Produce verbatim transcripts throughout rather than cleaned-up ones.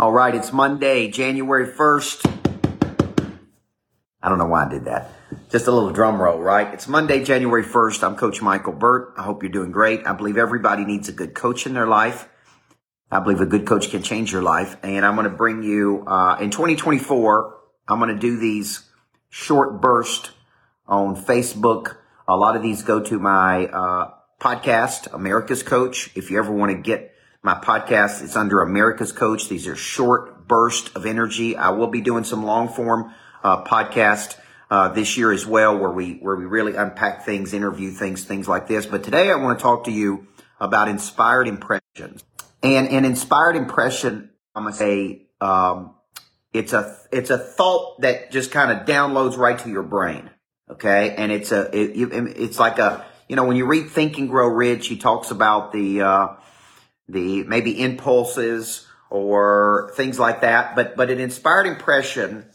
All right, it's Monday, January first. I don't know why I did that. Just a little drum roll, right? It's Monday, January first. I'm Coach Michael Burt. I hope you're doing great. I believe everybody needs a good coach in their life. I believe a good coach can change your life. And I'm going to bring you, uh, in twenty twenty-four, I'm going to do these short bursts on Facebook. A lot of these go to my uh, podcast, America's Coach. If you ever want to get my podcast, it's under America's Coach. These are short bursts of energy. I will be doing some long form uh, podcast uh, this year as well, where we where we really unpack things, interview things, things like this. But today I want to talk to you about inspired impressions. And an inspired impression, I'm gonna say, um, it's a it's a thought that just kind of downloads right to your brain. Okay, and it's a it, it's like a you know when you read Think and Grow Rich, he talks about the uh, the maybe impulses or things like that. But but an inspired impression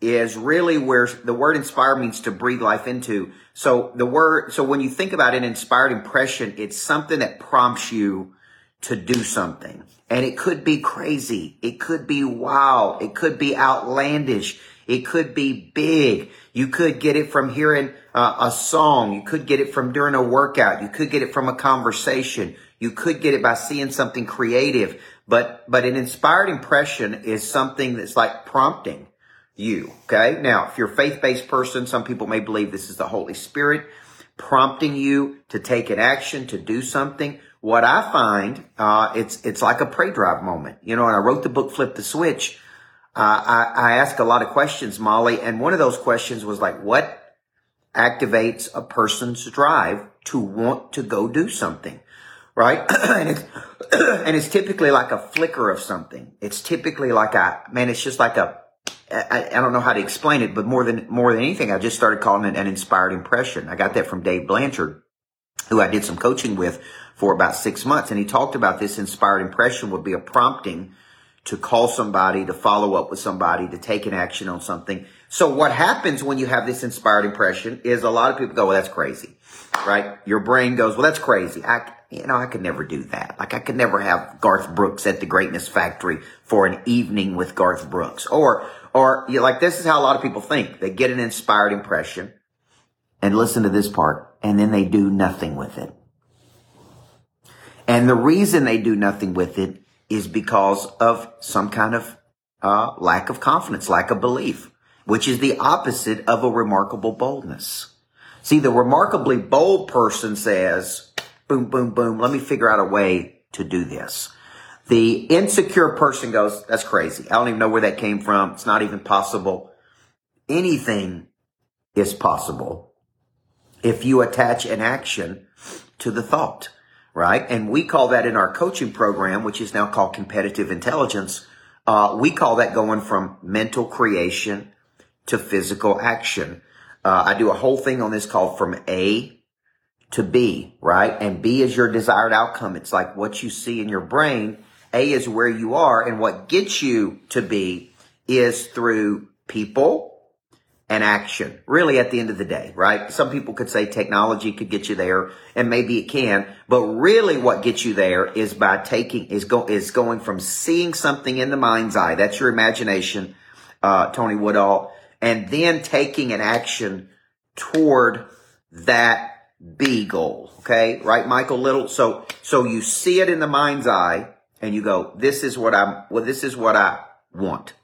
is really where the word inspire means to breathe life into. So the word so when you think about an inspired impression, it's something that prompts you to do something. And it could be crazy. It could be wild. It could be outlandish. It could be big. You could get it from hearing uh, a song. You could get it from during a workout. You could get it from a conversation. You could get it by seeing something creative. But, but an inspired impression is something that's like prompting you. Okay. Now, if you're a faith-based person, some people may believe this is the Holy Spirit prompting you to take an action, to do something. What I find, uh, it's, it's like a pray drive moment. You know, and I wrote the book, Flip the Switch. Uh, I, I ask a lot of questions, Molly. And one of those questions was like, what activates a person's drive to want to go do something? Right. and it's, and it's typically like a flicker of something. It's typically like a, man, it's just like a, I, I don't know how to explain it, but more than, more than anything, I just started calling it an inspired impression. I got that from Dave Blanchard, who I did some coaching with for about six months. And he talked about this inspired impression would be a prompting to call somebody, to follow up with somebody, to take an action on something. So what happens when you have this inspired impression is a lot of people go, well, that's crazy, right? Your brain goes, well, that's crazy. I, you know, I could never do that. Like I could never have Garth Brooks at the Greatness Factory for an evening with Garth Brooks. Or, or you like, this is how a lot of people think. They get an inspired impression, and listen to this part, and then they do nothing with it. And the reason they do nothing with it is because of some kind of uh, lack of confidence, lack of belief, which is the opposite of a remarkable boldness. See, the remarkably bold person says, boom, boom, boom, let me figure out a way to do this. The insecure person goes, that's crazy. I don't even know where that came from. It's not even possible. Anything is possible if you attach an action to the thought. Right. And we call that in our coaching program, which is now called competitive intelligence. Uh, we call that going from mental creation to physical action. Uh, I do a whole thing on this called From A to B. Right. And B is your desired outcome. It's like what you see in your brain. A is where you are. And what gets you to B is through people and action, really, at the end of the day, right? Some people could say technology could get you there, and maybe it can, but really what gets you there is by taking, is go, is going from seeing something in the mind's eye, that's your imagination, uh, Tony Woodall, and then taking an action toward that B goal, okay? Right, Michael Little? So, so you see it in the mind's eye, and you go, this is what I'm, well, this is what I want.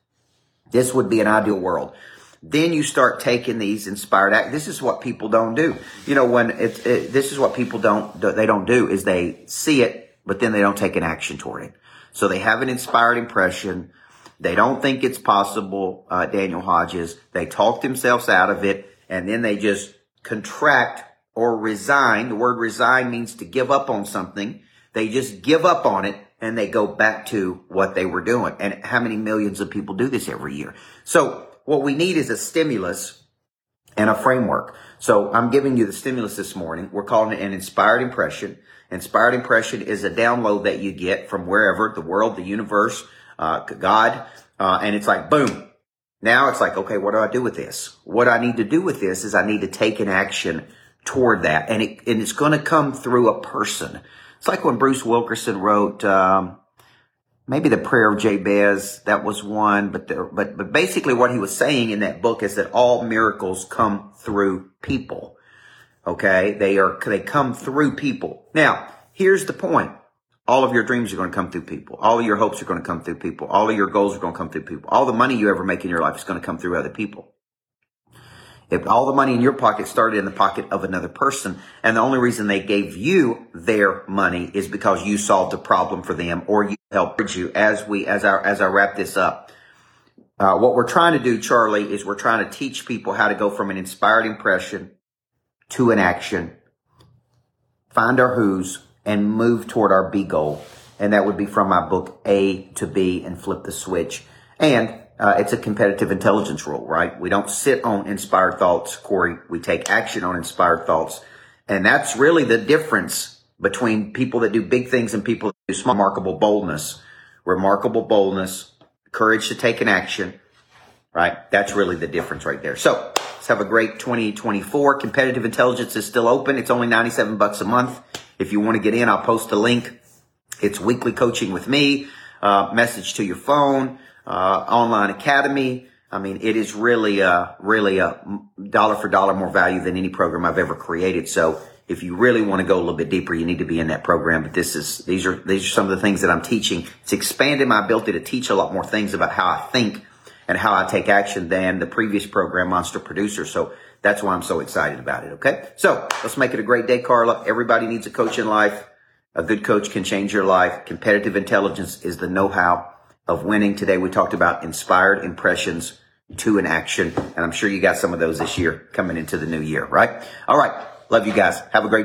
This would be an ideal world. Then you start taking these inspired act. This is what people don't do. You know, when it's, it, this is what people don't, they don't do is they see it, but then they don't take an action toward it. So they have an inspired impression. They don't think it's possible. Uh, Daniel Hodges, they talk themselves out of it, and then they just contract or resign. The word resign means to give up on something. They just give up on it, and they go back to what they were doing. And how many millions of people do this every year? So, what we need is a stimulus and a framework. So I'm giving you the stimulus this morning. We're calling it an inspired impression. Inspired impression is a download that you get from wherever, the world, the universe, uh, God. Uh, and it's like, boom. Now it's like, okay, what do I do with this? What I need to do with this is I need to take an action toward that. And it, and it's going to come through a person. It's like when Bruce Wilkerson wrote, um, maybe the prayer of Jabez, that was one, but the, but but basically what he was saying in that book is that all miracles come through people. Okay, they are they come through people. Now, here's the point: all of your dreams are going to come through people. All of your hopes are going to come through people. All of your goals are going to come through people. All the money you ever make in your life is going to come through other people. If all the money in your pocket started in the pocket of another person, and the only reason they gave you their money is because you solved a problem for them or you helped you. As we, as I, as I wrap this up, uh, what we're trying to do, Charlie, is we're trying to teach people how to go from an inspired impression to an action, find our who's, and move toward our B goal. And that would be from my book, A to B and Flip the Switch. And Uh, it's a competitive intelligence rule, right? We don't sit on inspired thoughts, Corey. We take action on inspired thoughts. And that's really the difference between people that do big things and people that do small. Remarkable boldness, remarkable boldness, courage to take an action, right? That's really the difference right there. So let's have a great twenty twenty-four. Competitive Intelligence is still open. It's only ninety-seven bucks a month. If you want to get in, I'll post a link. It's weekly coaching with me, uh, message to your phone. Uh, online academy. I mean, it is really, uh, really a dollar for dollar more value than any program I've ever created. So if you really want to go a little bit deeper, you need to be in that program. But this is, these are, these are some of the things that I'm teaching. It's expanded my ability to teach a lot more things about how I think and how I take action than the previous program, Monster Producer. So that's why I'm so excited about it. Okay. So let's make it a great day, Carla. Everybody needs a coach in life. A good coach can change your life. Competitive intelligence is the know-how of winning. Today we talked about inspired impressions to an action, and I'm sure you got some of those this year coming into the new year, right? All right. Love you guys. Have a great